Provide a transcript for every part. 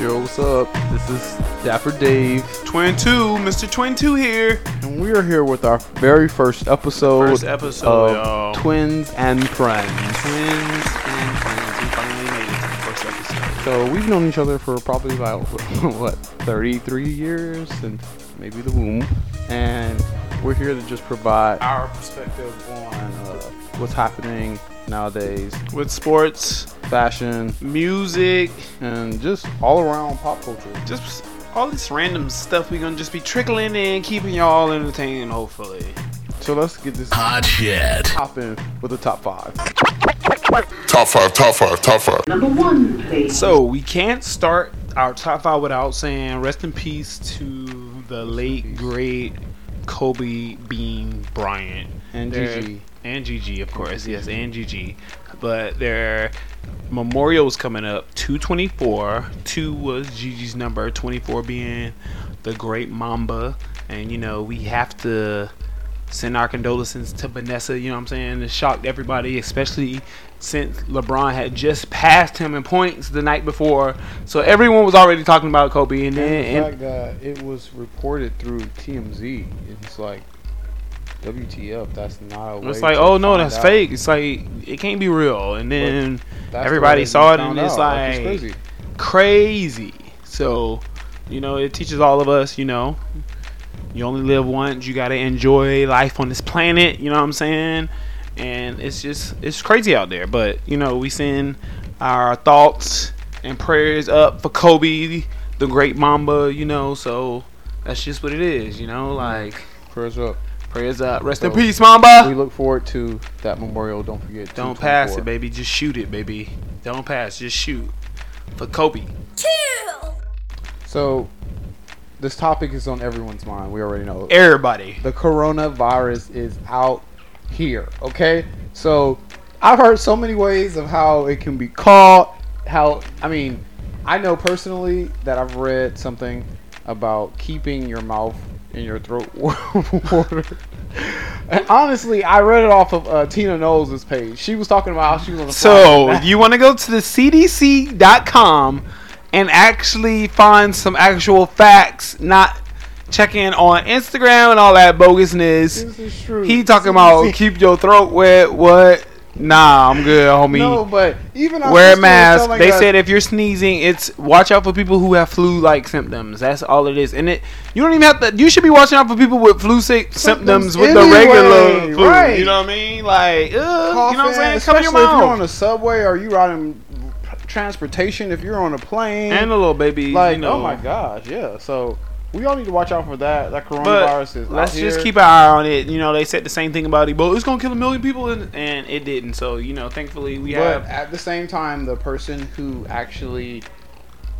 Yo, what's up? This is Dapper Dave. Twin 2, Mr. Twin 2 here. And we are here with our very first episode, of y'all. Twins and Friends. We finally made it to the first episode. So we've known each other for probably about, 33 years since maybe the womb. And we're here to just provide our perspective on what's happening nowadays with sports, fashion, music, and just all around pop culture. Just all this random stuff we're gonna just be trickling in, keeping y'all entertained, hopefully. So let's get this popping with the top five. Top five. Number one, please. So we can't start our top five without saying rest in peace to the late great Kobe Bean Bryant and Gigi. And Gigi, of course, yes, and Gigi. But their memorial was coming up, 224. 2 was Gigi's number, 24 being the great Mamba. And, you know, we have to send our condolences to Vanessa, you know what I'm saying? It shocked everybody, especially since LeBron had just passed him in points the night before. So everyone was already talking about Kobe. And then it was reported through TMZ. It's like, WTF, that's not a way. It's like, oh no, that's fake. It's like, it can't be real. And then everybody saw it and it's like, crazy. So, you know, it teaches all of us, you know, you only live once, you gotta enjoy life on this planet, you know what I'm saying? And it's just, it's crazy out there. But, you know, we send our thoughts and prayers up for Kobe, the great Mamba, you know, so that's just what it is, you know, like. Prayers up. Prayers up. Rest in peace, Mamba. We look forward to that memorial. Don't forget. Don't pass it, baby. Just shoot it, baby. Don't pass. Just shoot. For Kobe. Kill. So, this topic is on everyone's mind. We already know. Everybody. The coronavirus is out here, okay? So, I've heard so many ways of how it can be caught. I know personally that I've read something about keeping your mouth in your throat water. And honestly, I read it off of Tina Knowles' page. She was talking about how she was on the So you want to go to the cdc.com and actually find some actual facts, not check in on Instagram and all that bogusness. This is true. He talking about keep your throat wet. What? Nah, I'm good, homie. No, but even wear a mask. They said if you're sneezing, it's watch out for people who have flu-like symptoms. That's all it is. And you don't even have to. You should be watching out for people with flu symptoms with the regular flu. Right. You know what I mean? Like, coughing, you know what I'm saying? Especially if you're on a subway or you riding transportation, if you're on a plane, and a little baby. Like, you know. Oh my gosh, yeah. So. We all need to watch out for that. That coronavirus is. Let's just keep an eye on it. You know, they said the same thing about Ebola. It's gonna kill 1 million people, and it didn't. So, you know, thankfully we have. But at the same time, the person who actually,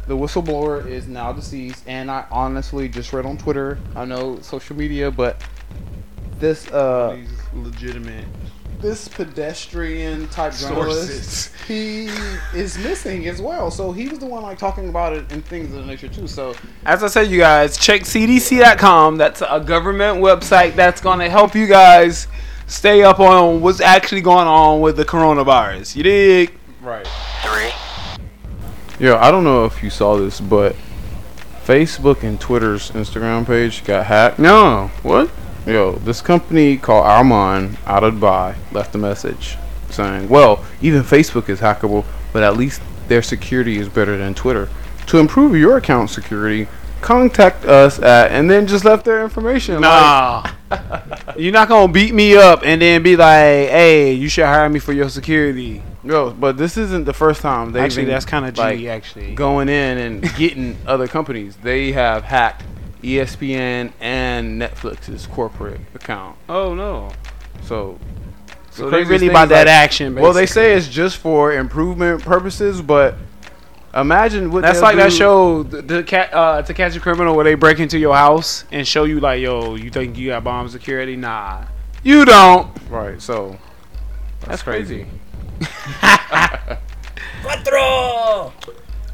the whistleblower, is now deceased. And I honestly just read on Twitter. I know social media, but this legitimate. This pedestrian type journalist, he is missing as well. So he was the one like talking about it and things of the nature too. So as I said, you guys check cdc.com. That's a government website that's going to help you guys stay up on what's actually going on with the coronavirus. You dig? Right. 3. Yeah, I don't know if you saw this, but Facebook and Twitter's Instagram page got hacked. No, what? Yo, this company called Arman out of Dubai left a message saying, well, even Facebook is hackable, but at least their security is better than Twitter. To improve your account security, contact us at, and then just left their information. Nah. Like, you're not going to beat me up and then be like, hey, you should hire me for your security. Yo, but this isn't the first time they've actually, that's kind of going in and getting other companies. They have hacked ESPN and Netflix's corporate account. Oh no! So they really about that action. Basically. Well, they say it's just for improvement purposes, but imagine what that's like. That show, To Catch a Criminal, where they break into your house and show you like, yo, you think you got bomb security? Nah, you don't. Right. So that's crazy. Quattro.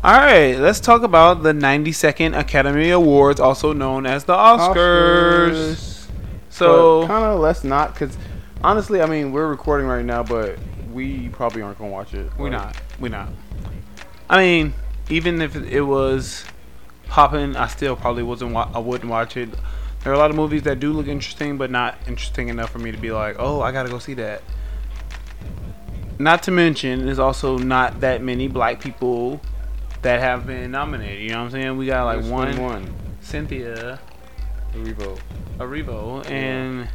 Alright, let's talk about the 92nd Academy Awards, also known as the Oscars. So, kind of let's not, because honestly, I mean, we're recording right now, but we probably aren't going to watch it. We're not. I mean, even if it was popping, I still probably wouldn't watch it. There are a lot of movies that do look interesting, but not interesting enough for me to be like, oh, I gotta go see that. Not to mention, there's also not that many black people that have been nominated. You know what I'm saying? We got like one. Cynthia Erivo, and yeah.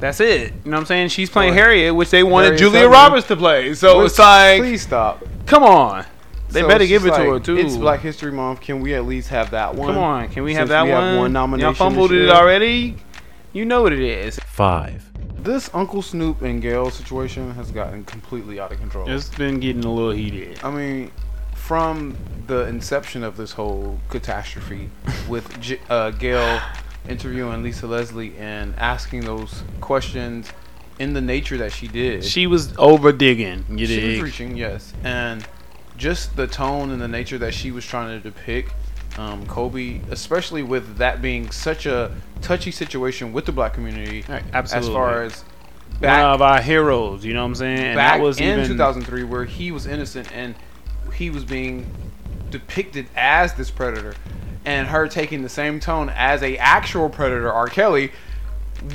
That's it. You know what I'm saying? She's playing Harriet, which they wanted Julia Roberts to play. So it's like, please stop. Come on. They better give it to her too. It's Black History Month. Can we at least have that one? Come on. Can we have that one? Have one nomination. Y'all fumbled it already. You know what it is. 5. This Uncle Snoop and Gayle situation has gotten completely out of control. It's been getting a little heated. I mean, from the inception of this whole catastrophe with Gayle interviewing Lisa Leslie and asking those questions in the nature that she did. She was over-digging. She was reaching, yes. And just the tone and the nature that she was trying to depict Kobe, especially with that being such a touchy situation with the black community. Right, absolutely. As far as back, one of our heroes, you know what I'm saying? And back that was in 2003 where he was innocent and he was being depicted as this predator, and her taking the same tone as a actual predator, R. Kelly.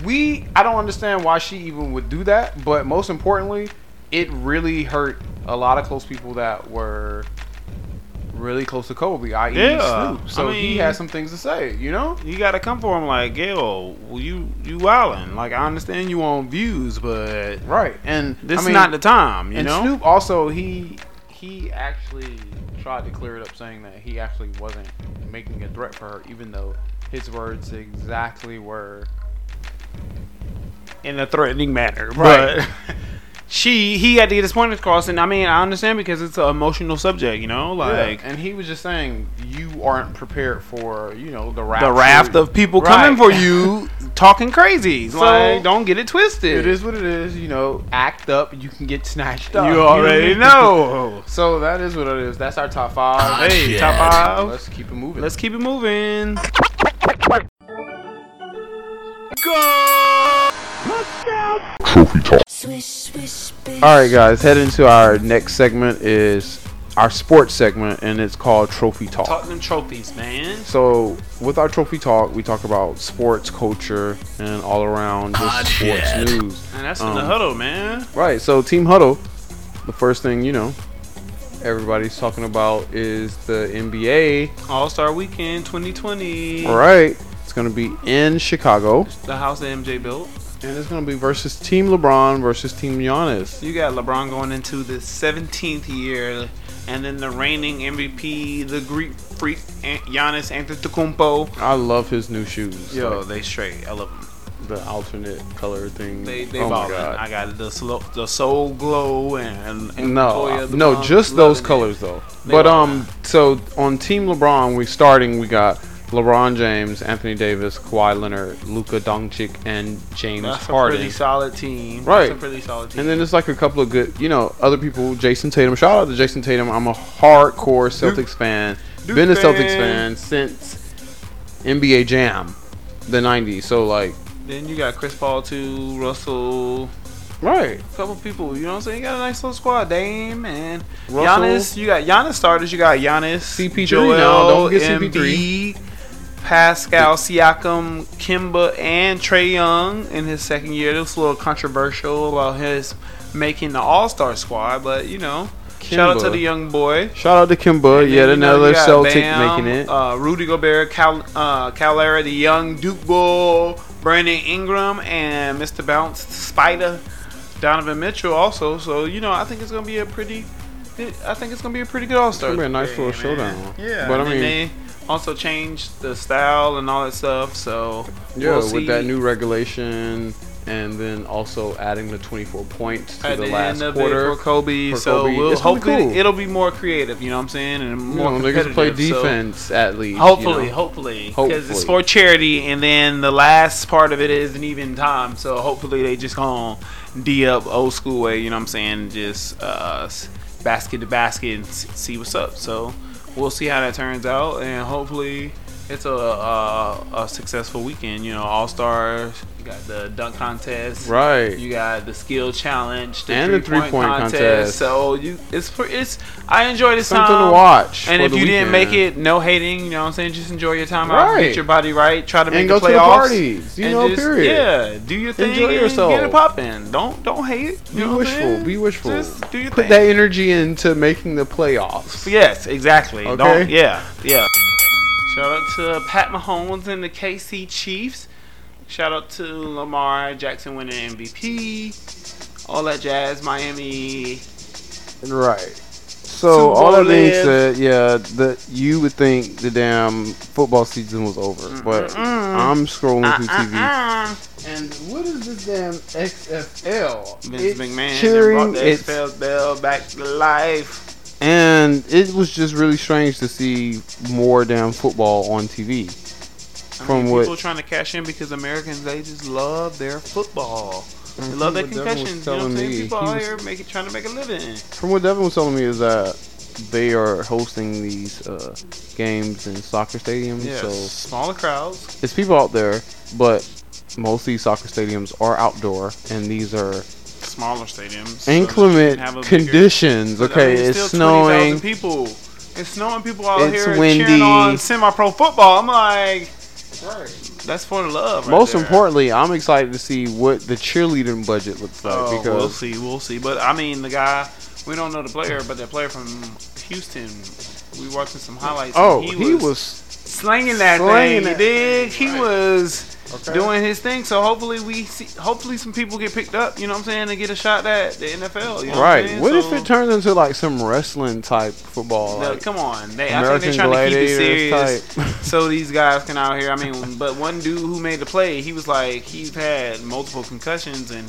I don't understand why she even would do that, but most importantly, it really hurt a lot of close people that were really close to Kobe, i.e. Snoop. So he has some things to say, you know? You gotta come for him like, Gayle, you wildin'. Like, I understand you want views, but... Right, and... This is not the time, you know? And Snoop also, he actually tried to clear it up, saying that he actually wasn't making a threat for her, even though his words exactly were... in a threatening manner. Right. But he had to get his point across, and I mean, I understand because it's an emotional subject, you know, like, yeah. And he was just saying you aren't prepared for, you know, the raft of people coming for you, talking crazy. So like, don't get it twisted. It is what it is, you know. Act up, you can get snatched up. You already know. So that is what it is. That's our top 5. Hey, top 5. Let's keep it moving. Go. Look out. Trophy talk. Alright guys, heading to our next segment is our sports segment, and it's called Trophy Talk. Talking trophies, man. So with our Trophy Talk, we talk about sports, culture, and all around just sports news. And that's in the huddle, man. Right, so Team Huddle, the first thing, you know, everybody's talking about is the NBA. All-Star Weekend 2020. Alright, it's going to be in Chicago. The house that MJ built. And it's going to be versus Team LeBron versus Team Giannis. You got LeBron going into the 17th year, and then the reigning MVP, the Greek freak, Giannis Antetokounmpo. I love his new shoes. Yo, like, they straight. I love them. The alternate color thing. They oh my God. I got the Soul Glow and no, just those colors though. But so on Team LeBron, we got LeBron James, Anthony Davis, Kawhi Leonard, Luka Doncic, and James Harden. That's a pretty solid team. Right. That's a pretty solid team. And then there's like a couple of good, you know, other people. Jason Tatum. Shout out to Jason Tatum. I'm a hardcore Celtics fan. Been a Celtics fan since NBA Jam, the 90s. So, like. Then you got Chris Paul, too, Russell. Right. A couple people. You know what I'm saying? You got a nice little squad. Dame and Russell. Giannis. You got Giannis starters. You got Giannis. CP3 Joel, now. Don't forget CP3. Pascal Siakam, Kemba, and Trey Young in his second year. It was a little controversial about his making the All-Star squad, but you know, Kemba. Shout out to the young boy. Shout out to Kemba. And yet another Celtic making it. Rudy Gobert, Calera, the young Duke Bull, Brandon Ingram, and Mr. Bounce Spider, Donovan Mitchell also. So you know, I think it's gonna be a pretty good All-Star. It's gonna be a nice little showdown. Yeah, but I mean. Also changed the style and all that stuff, so we'll see. With that new regulation, and then also adding the 24 points to the last quarter for Kobe. So we'll hopefully it'll be more creative, you know what I'm saying, and more competitive. Play defense at least. Hopefully, because it's for charity, and then the last part of it is an even time. So hopefully they just gonna D up old school way, you know what I'm saying, just basket to basket and see what's up. So. We'll see how that turns out, and hopefully it's a successful weekend. You know, All-Stars. You got the dunk contest. Right. You got the skill challenge. The three-point contest. So I enjoyed this time. Something to watch. And if you didn't make it, no hating. You know what I'm saying? Just enjoy your time out. Get your body right. Try to make the playoffs. And go to the parties. Period. Yeah. Do your thing. Enjoy yourself. Get it popping. Don't hate. Be wishful. Just do your thing. Put that energy into making the playoffs. Yes, exactly. Okay. Yeah. Shout out to Pat Mahomes and the KC Chiefs. Shout out to Lamar Jackson winning MVP. All that jazz, Miami. Right. So all that being said, you would think the damn football season was over, but I'm scrolling through TV, and what is this damn XFL? Vince McMahon brought the XFL bell back to life. And it was just really strange to see more damn football on TV. People trying to cash in because Americans, they just love their football. They love their concussions. You know what I'm saying? People out here trying to make a living. From what Devin was telling me is that they are hosting these games in soccer stadiums. Yeah, so smaller crowds. It's people out there, but most of these soccer stadiums are outdoor, and these are smaller stadiums. Inclement conditions. It's snowing. It's snowing. People out here windy. Cheering on semi-pro football. I'm like, that's for the love. Most importantly, I'm excited to see what the cheerleading budget looks like. Because we'll see. But I mean, the guy, we don't know the player, but that player from Houston, we watching some highlights. Oh, he was slanging that thing. You dig? He was. Okay. Doing his thing, so hopefully hopefully some people get picked up, you know what I'm saying, and get a shot at the NFL. You know what if it turns into like some wrestling type football? No, like, come on, I think they're trying to keep it serious, so these guys can out here. I mean, but one dude who made the play, he was like, he's had multiple concussions, and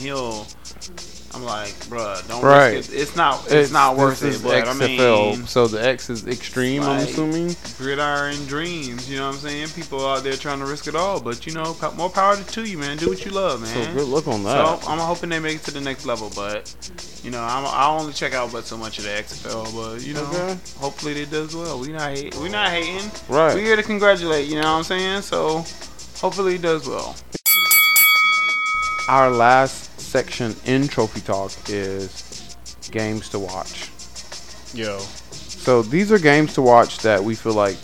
I'm like, bruh, don't risk it. It's not worth it. But XFL, I mean, so the X is extreme. Like, I'm assuming gridiron dreams. You know what I'm saying? People out there trying to risk it all, but you know, more power to you, man. Do what you love, man. So good luck on that. So I'm hoping they make it to the next level, but you know, I only check out but so much of the XFL, but you know, hopefully they does well. We not hating. Right. We here to congratulate. You know what I'm saying? So hopefully it does well. Our last section in Trophy Talk is games to watch. So these are games to watch that we feel like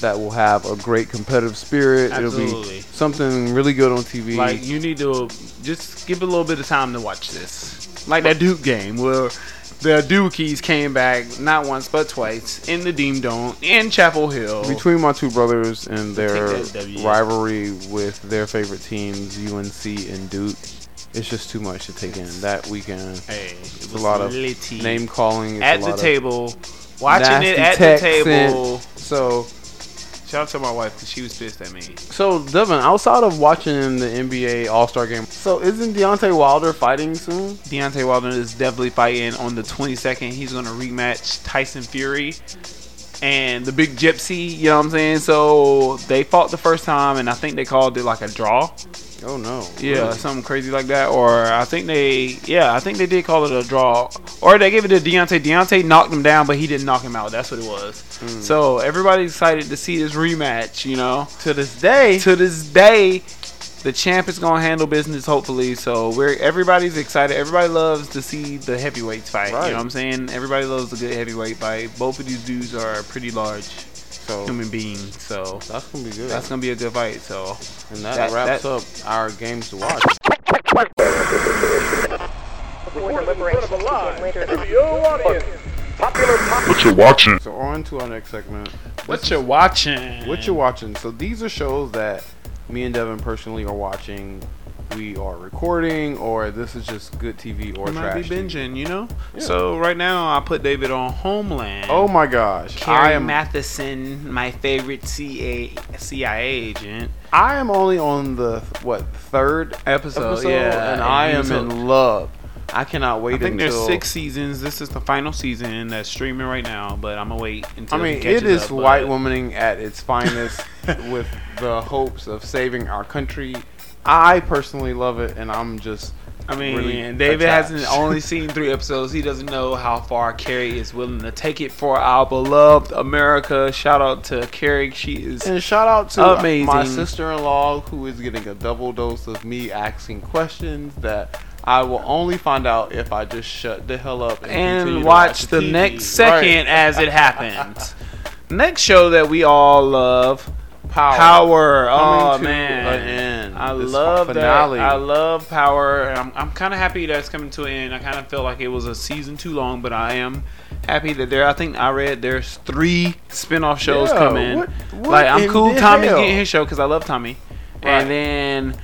that will have a great competitive spirit. It'll be something really good on TV. Like, you need to just give it a little bit of time to watch this. Like that Duke game where the Dukies came back not once but twice in the Deem Dome in Chapel Hill. Between my two brothers and their rivalry with their favorite teams, UNC and Duke. It's just too much to take in that weekend. Hey, it's a lot of name calling at the table, watching it at the table. So, shout out to my wife because she was pissed at me. So, Devin, outside of watching the NBA All-Star game, so isn't Deontay Wilder fighting soon? Deontay Wilder is definitely fighting on the 22nd. He's going to rematch Tyson Fury and the Big Gypsy. You know what I'm saying? So they fought the first time, and I think they called it like a draw. Oh no! Yeah, really? Something crazy like that, or I think they did call it a draw, or they gave it to Deontay. Deontay knocked him down, but he didn't knock him out. That's what it was. So everybody's excited to see this rematch. You know, to this day, the champ is gonna handle business. Hopefully, so everybody's excited. Everybody loves to see the heavyweights fight. Right. You know what I'm saying? Everybody loves a good heavyweight fight. Both of these dudes are pretty large. Human being, so that's gonna be good. That's gonna be a good fight. So, and that wraps up our games to watch. What you watching? So on to our next segment. What you watching? So these are shows that me and Devin personally are watching. We are recording, or this is just good TV or trash. Might be binging, you know. Yeah. So right now, I put David on Homeland. Oh my gosh! Carrie Mathison, my favorite CIA agent. I am only on the third episode? Yeah, and I am in love. I cannot wait. I think there's 6 seasons. This is the final season that's streaming right now, but I'm gonna wait until. I mean, it is white womaning at its finest, with the hopes of saving our country. I personally love it, and I'm just I mean, really David hasn't only seen 3 episodes. He doesn't know how far Carrie is willing to take it for our beloved America. Shout out to Carrie. She is amazing. And shout out to my sister-in-law, who is getting a double dose of me asking questions that I will only find out if I just shut the hell up and watch the TV. Next second as it happens. Next show that we all love, Power. Oh man, I love finale. That. I love Power. I'm kind of happy that's coming to an end. I kind of felt like it was a season too long, but I am happy that there. I think I read there's 3 spinoff shows coming. What like I'm cool. Tommy's getting his show because I love Tommy, right. And then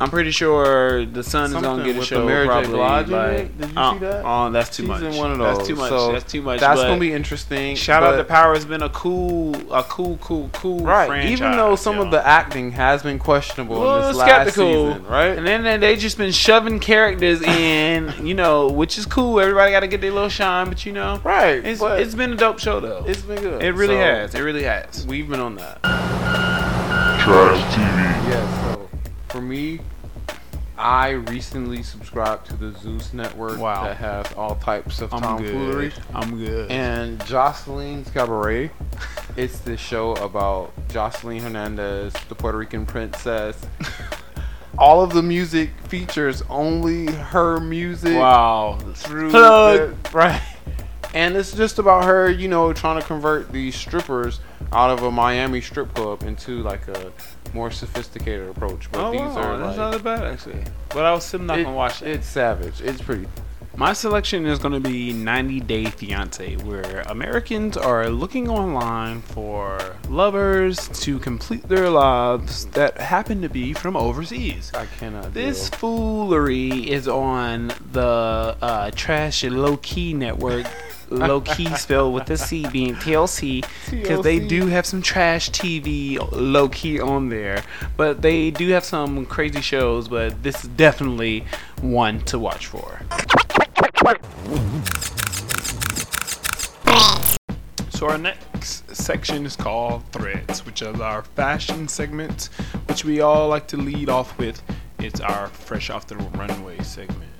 I'm pretty sure the son is gonna get a show. Probably. Like, did you see that? Oh, that's too much. That's too much. So that's too much. That's gonna be interesting. Shout out to Power. Has been a cool right. franchise. Even though some of the acting has been questionable in this last season, right? And then they just been shoving characters in, which is cool. Everybody got to get their little shine, but right? It's been a dope show though. It's been good. It really has. It really has. We've been on that. Trash TV. Yes. For me, I recently subscribed to the Zeus Network that has all types of tomfoolery. I'm good. And Jocelyn's Cabaret. It's this show about Jocelyn Hernandez, the Puerto Rican princess. All of the music features only her music. Wow. Right. And it's just about her, trying to convert these strippers out of a Miami strip club into like a more sophisticated approach. But are that's not that bad actually. But I was still not gonna watch it. It's savage. It's pretty. My selection is gonna be 90 Day Fiance, where Americans are looking online for lovers to complete their lives that happen to be from overseas. I cannot. This foolery is on the trash and low key network. Low key spelled with a C, being TLC, because they do have some trash TV low key on there, but they do have some crazy shows. But this is definitely one to watch for. So our next section is called Threads, which is our fashion segment, which we all like to lead off with. It's our Fresh Off the Runway segment.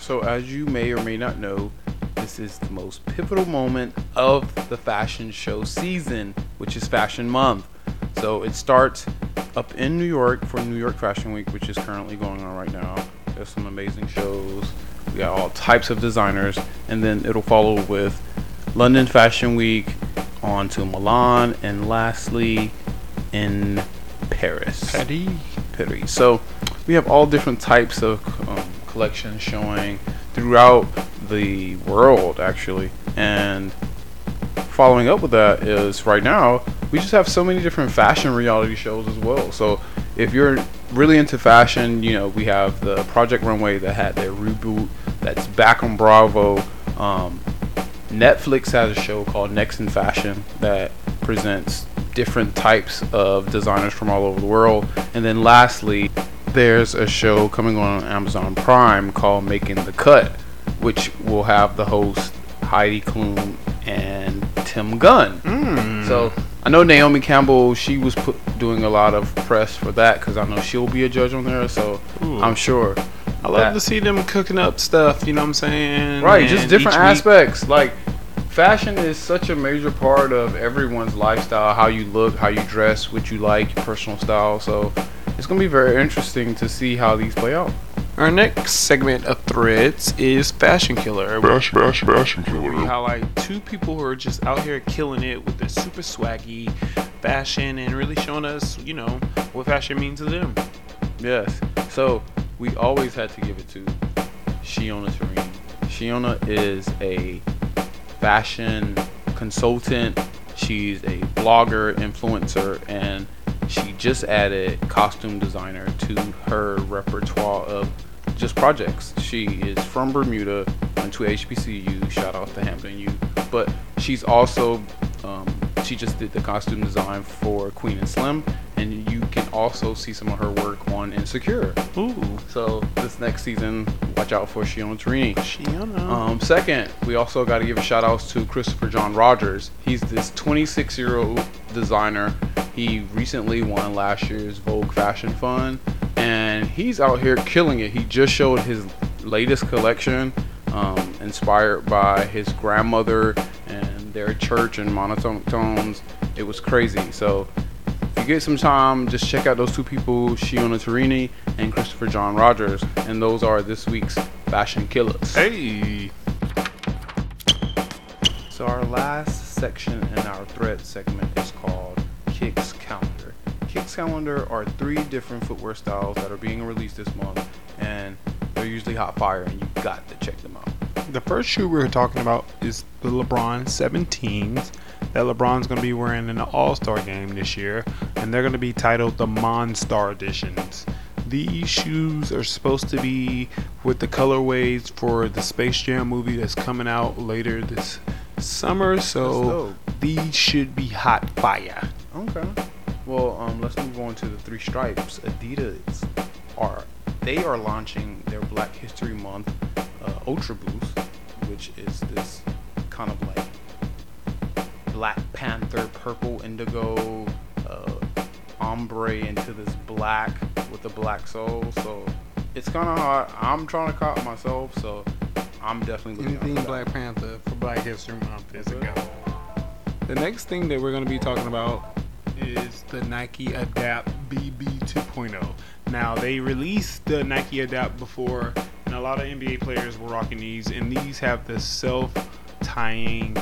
So as you may or may not know, this is the most pivotal moment of the fashion show season, which is Fashion Month. So it starts up in New York for New York Fashion Week, which is currently going on right now. There's some amazing shows. We got all types of designers. And then it'll follow with London Fashion Week, on to Milan, and lastly in Paris. So we have all different types of collections showing throughout the world actually, and following up with that is right now we just have so many different fashion reality shows as well. So if you're really into fashion, we have the Project Runway that had their reboot that's back on Bravo. Netflix has a show called Next in Fashion that presents different types of designers from all over the world. And then lastly, there's a show coming on Amazon Prime called Making the Cut, which will have the host Heidi Klum and Tim Gunn. So I know Naomi Campbell, she was doing a lot of press for that, because I know she'll be a judge on there. So I'm sure I love to see them cooking up stuff, you know what I'm saying? Right, and just different aspects. Like fashion is such a major part of everyone's lifestyle, how you look, how you dress, what you like, your personal style. So it's going to be very interesting to see how these play out. Our next segment of Threads is Fashion Killer. Fashion Killer. We highlight 2 people who are just out here killing it with their super swaggy fashion and really showing us, what fashion means to them. Yes. So we always had to give it to Shiona Turini. Shiona is a fashion consultant. She's a blogger, influencer, and she just added costume designer to her repertoire of just projects. She is from Bermuda, went to HBCU, shout out to Hampton U, but she's also she just did the costume design for Queen and Slim, and you can also see some of her work on Insecure. Ooh! So this next season, watch out for Shiona Turini. Shiona. Second, we also got to give a shout out to Christopher John Rogers. He's this 26-year-old designer. He recently won last year's Vogue Fashion Fund, and he's out here killing it. He just showed his latest collection, inspired by his grandmother and their church and monotonic tones. It was crazy. So if you get some time, just check out those two people, Shiona Turini and Christopher John Rogers, and those are this week's Fashion Killers. Hey! So our last section in our thread segment is called Kicks Calendar. Kicks Calendar are three different footwear styles that are being released this month, and they're usually hot fire, and you got to check them out. The first shoe we're talking about is the LeBron 17s that LeBron's going to be wearing in the All-Star game this year, and they're going to be titled the Monstar Editions. These shoes are supposed to be with the colorways for the Space Jam movie that's coming out later this summer, so these should be hot fire. Okay. Well, let's move on to the Three Stripes. Adidas are launching their Black History Month Ultra Boost, which is this kind of like Black Panther, purple, indigo, ombre into this black with a black sole. So it's kind of hard. I'm trying to cop myself, so I'm definitely looking. Anything Black Panther for Black History Month is a go. The next thing that we're going to be talking about is the Nike Adapt BB 2.0. Now, they released the Nike Adapt before, and a lot of NBA players were rocking these, and these have the self-tying,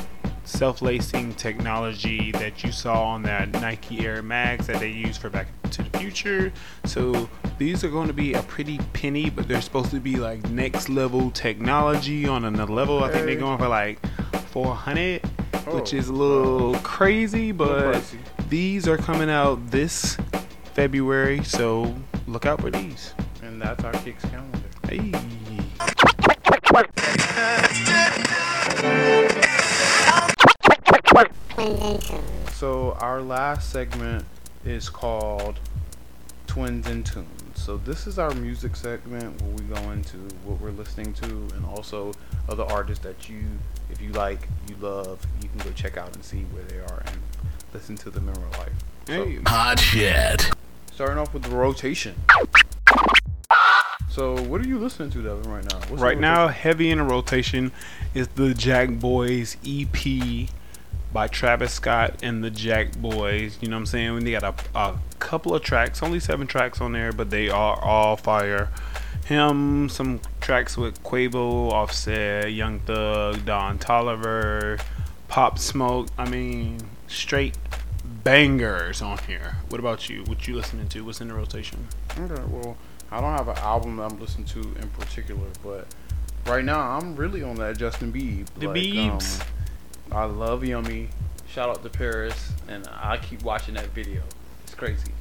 self-lacing technology that you saw on that Nike Air Max that they used for Back to the Future. So these are going to be a pretty penny, but they're supposed to be like next level technology on another level. I think they're going for like $400, which is a little crazy, but these are coming out this February, so look out for these. And that's our Kicks Calendar. Hey. So our last segment is called Twins and Tunes. So this is our music segment where we go into what we're listening to and also other artists that you, if you like, you love, you can go check out and see where they are and listen to them in real life. Hey. Hot shit. Starting off with the rotation. So what are you listening to, Devin, right now? Right now, heavy in the rotation is the Jack Boys EP by Travis Scott and the Jack Boys. You know what I'm saying? They got a couple of tracks, only 7 tracks on there, but they are all fire. Him, some tracks with Quavo, Offset, Young Thug, Don Toliver, Pop Smoke. I mean, straight bangers on here. What about you? What you listening to? What's in the rotation? Okay, well, I don't have an album that I'm listening to in particular, but right now I'm really on that Justin Bieber. The Biebs. I love Yummy. Shout out to Paris, and I keep watching that video. It's crazy.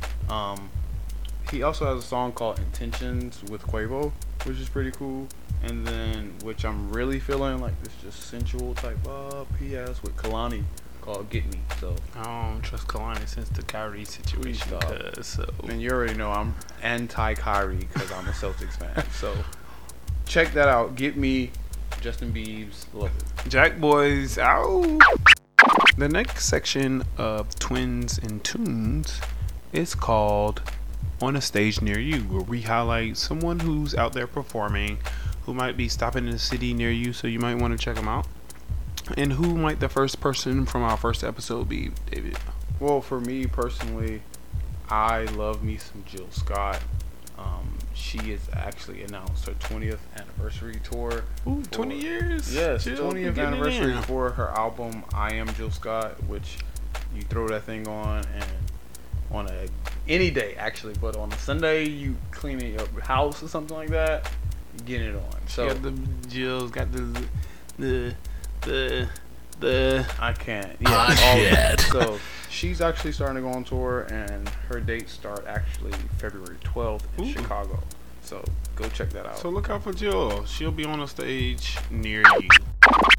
He also has a song called Intentions with Quavo, which is pretty cool. And then, which I'm really feeling like this just sensual type PS with Kalani called Get Me. So I don't trust Kalani since the Kyrie situation. And you already know I'm anti Kyrie because I'm a Celtics fan. So check that out. Get Me, Justin Biebs. Love it. Jack Boys out. The next section of Twins and Tunes is called On a Stage Near You, where we highlight someone who's out there performing, who might be stopping in a city near you, so you might want to check them out. And who might the first person from our first episode be, David? Well, for me personally, I love me some Jill Scott. She has actually announced her 20th anniversary tour. Ooh, 20 years? Yes, Jill, 20th anniversary for her album I Am Jill Scott, which you throw that thing on and on any day actually, but on a Sunday you cleaning your house or something like that, you get it on. So she got the Jill's got the I can't. Yeah, all that. So she's actually starting to go on tour, and her dates start actually February 12th in Chicago. So go check that out. So look out for Jill. She'll be on a stage near you.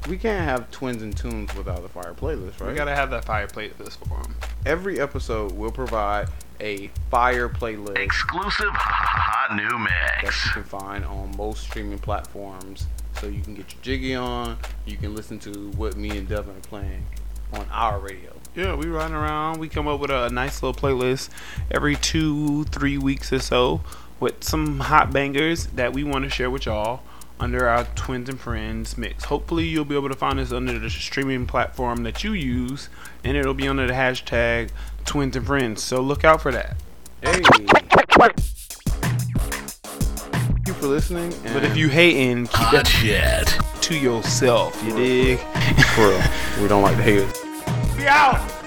We can't have Twins and Tunes without the fire playlist, right? We gotta have that fire playlist for them. Every episode will provide a fire playlist, exclusive hot new mix that you can find on most streaming platforms. So you can get your jiggy on. You can listen to what me and Devin are playing on our radio. Yeah, we run around. We come up with a nice little playlist every 2-3 weeks or so with some hot bangers that we want to share with y'all. under our Twins and Friends mix. Hopefully you'll be able to find us under the streaming platform that you use, and it'll be under the hashtag Twins and Friends. So look out for that. Hey. Thank you for listening. But if you hating, keep that shit to yourself. You dig? For real. We don't like to hate it. Be out!